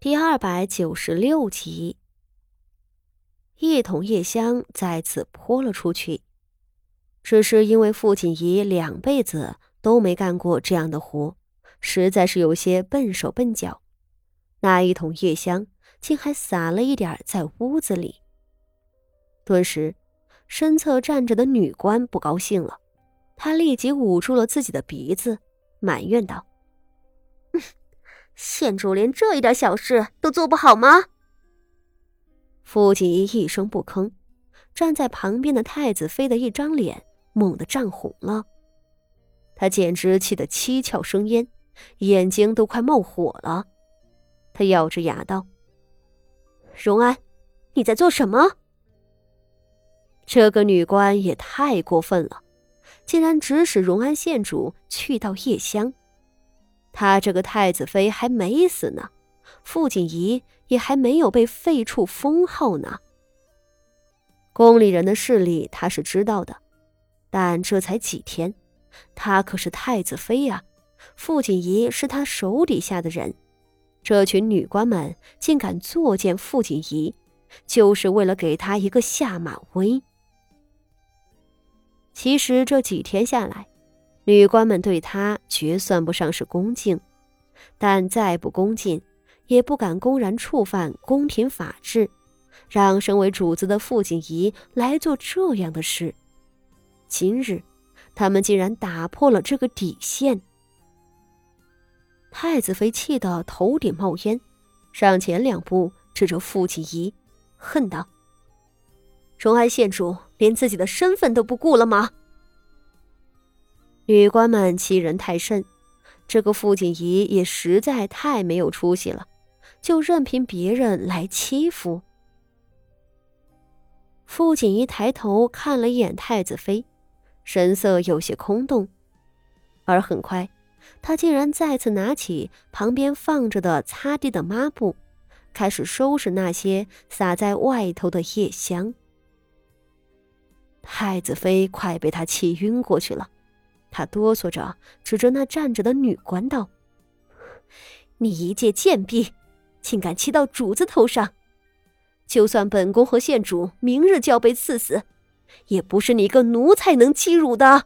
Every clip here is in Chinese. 第296集，一桶夜香再次泼了出去。只是因为傅锦仪两辈子都没干过这样的活，实在是有些笨手笨脚。那一桶夜香竟还洒了一点在屋子里。顿时，身侧站着的女官不高兴了，她立即捂住了自己的鼻子，埋怨道：“县主连这一点小事都做不好吗？”傅锦仪一声不吭，站在旁边的太子妃的一张脸猛地涨红了，他简直气得七窍生烟，眼睛都快冒火了。他咬着牙道：“荣安，你在做什么？”这个女官也太过分了，竟然指使荣安县主去到夜香。他这个太子妃还没死呢，傅锦仪也还没有被废黜封号呢。宫里人的势力他是知道的，但这才几天，他可是太子妃啊，傅锦仪是他手底下的人，这群女官们竟敢作践傅锦仪，就是为了给他一个下马威。其实这几天下来，女官们对他绝算不上是恭敬，但再不恭敬，也不敢公然触犯宫廷法制，让身为主子的傅锦仪来做这样的事。今日，他们竟然打破了这个底线。太子妃气得头顶冒烟，上前2步，指着傅锦仪，恨道：“荣安县主连自己的身份都不顾了吗？”女官们欺人太甚，这个傅锦仪也实在太没有出息了，就任凭别人来欺负。傅锦仪抬头看了一眼太子妃，神色有些空洞，而很快，她竟然再次拿起旁边放着的擦地的抹布，开始收拾那些洒在外头的夜香。太子妃快被她气晕过去了。他哆嗦着指着那站着的女官道：“你一介贱婢，竟敢骑到主子头上！就算本宫和县主明日就要被赐死，也不是你一个奴才能欺辱的。”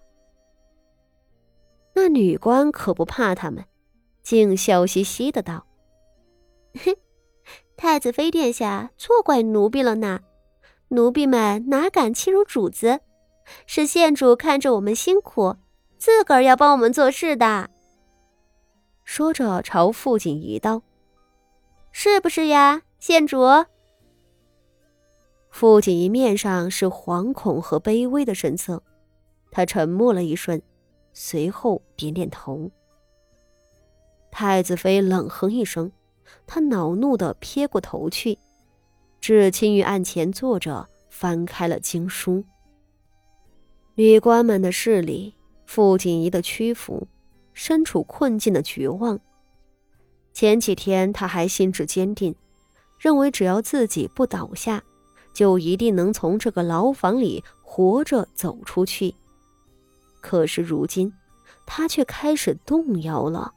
那女官可不怕他们，竟笑嘻嘻的道：“太子妃殿下错怪奴婢了呢，奴婢们哪敢欺辱主子？是县主看着我们辛苦，自个儿要帮我们做事的。”说着朝傅锦仪道：“是不是呀，县主？”傅锦仪面上是惶恐和卑微的神色，他沉默了一瞬，随后点点头。太子妃冷哼一声，他恼怒地撇过头去，至青玉案前坐着翻开了经书。女官们的势力，傅锦仪的屈服，身处困境的绝望。前几天他还心智坚定，认为只要自己不倒下，就一定能从这个牢房里活着走出去。可是如今，他却开始动摇了。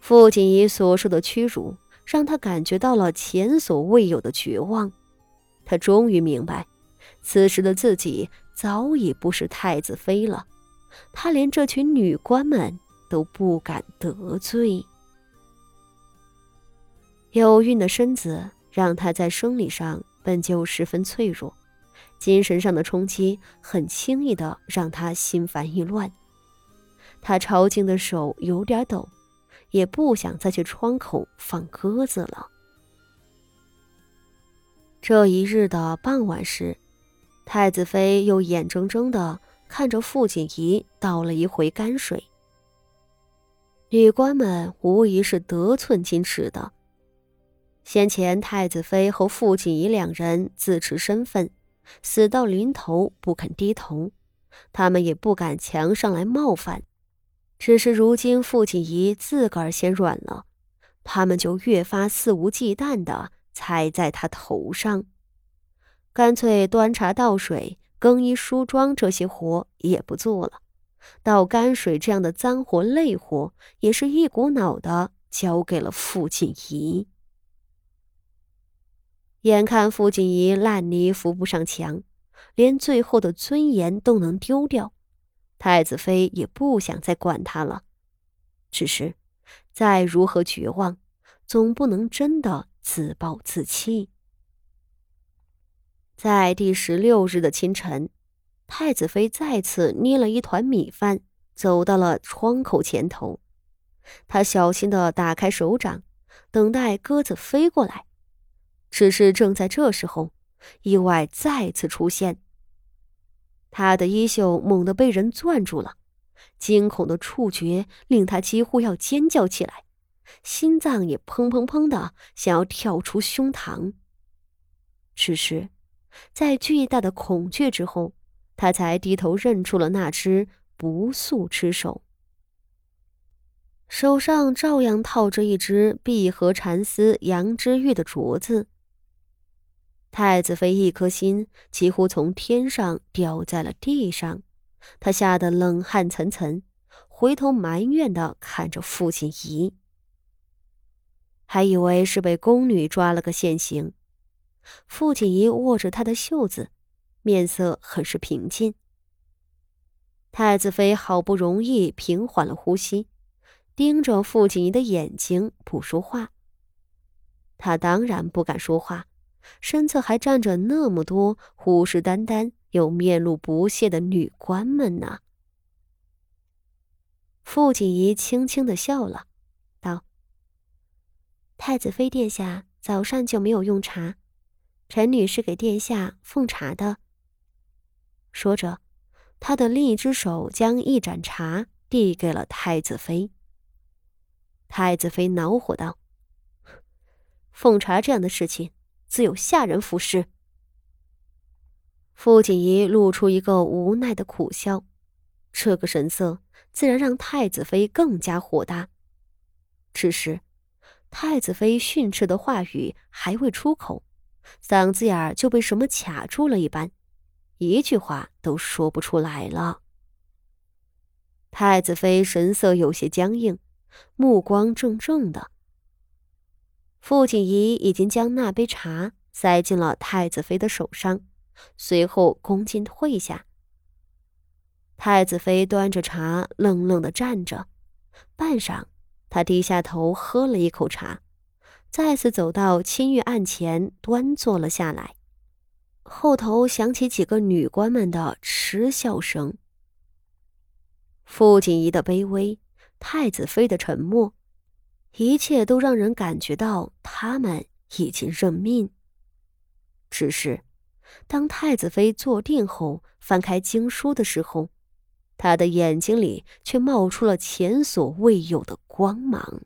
傅锦仪所受的屈辱，让他感觉到了前所未有的绝望。他终于明白，此时的自己早已不是太子妃了，他连这群女官们都不敢得罪。有孕的身子让她在生理上本就十分脆弱，精神上的冲击很轻易地让她心烦意乱。她抄经的手有点抖，也不想再去窗口放鸽子了。这一日的傍晚时，太子妃又眼睁睁地看着傅锦仪倒了一回泔水。女官们无疑是得寸进尺的。先前太子妃和傅锦仪两人自持身份，死到临头不肯低头，他们也不敢强上来冒犯。只是如今傅锦仪自个儿先软了，他们就越发肆无忌惮地踩在她头上。干脆端茶倒水、更衣梳妆这些活也不做了，倒泔水这样的脏活累活也是一股脑的交给了傅锦仪。眼看傅锦仪烂泥扶不上墙，连最后的尊严都能丢掉，太子妃也不想再管他了。只是再如何绝望，总不能真的自暴自弃。在第16日的清晨，太子妃再次捏了一团米饭，走到了窗口前头。她小心地打开手掌，等待鸽子飞过来。只是正在这时候，意外再次出现。她的衣袖猛地被人攥住了，惊恐的触觉令她几乎要尖叫起来，心脏也砰砰砰地想要跳出胸膛。只是在巨大的恐惧之后，他才低头认出了那只不速之手，手上照样套着一只闭合缠丝羊脂玉的镯子。太子妃一颗心几乎从天上掉在了地上，她吓得冷汗涔涔，回头埋怨地看着傅锦仪，还以为是被宫女抓了个现行。傅锦仪握着她的袖子，面色很是平静。太子妃好不容易平缓了呼吸，盯着傅锦仪的眼睛不说话。她当然不敢说话，身侧还站着那么多虎视眈眈又面露不屑的女官们呢。傅锦仪轻轻地笑了，道：“太子妃殿下早上就没有用茶，臣女是给殿下奉茶的。”说着，他的另一只手将一盏茶递给了太子妃。太子妃恼火道：“奉茶这样的事情，自有下人服侍。”傅锦仪露出一个无奈的苦笑，这个神色自然让太子妃更加火大。只是，太子妃训斥的话语还未出口，嗓子眼儿就被什么卡住了一般，一句话都说不出来了。太子妃神色有些僵硬，目光怔怔的。傅锦仪已经将那杯茶塞进了太子妃的手上，随后恭敬退下。太子妃端着茶愣愣地站着，半晌，她低下头喝了一口茶，再次走到青玉案前端坐了下来，后头响起几个女官们的嗤笑声。傅锦仪的卑微，太子妃的沉默，一切都让人感觉到他们已经认命。只是，当太子妃坐定后翻开经书的时候，她的眼睛里却冒出了前所未有的光芒。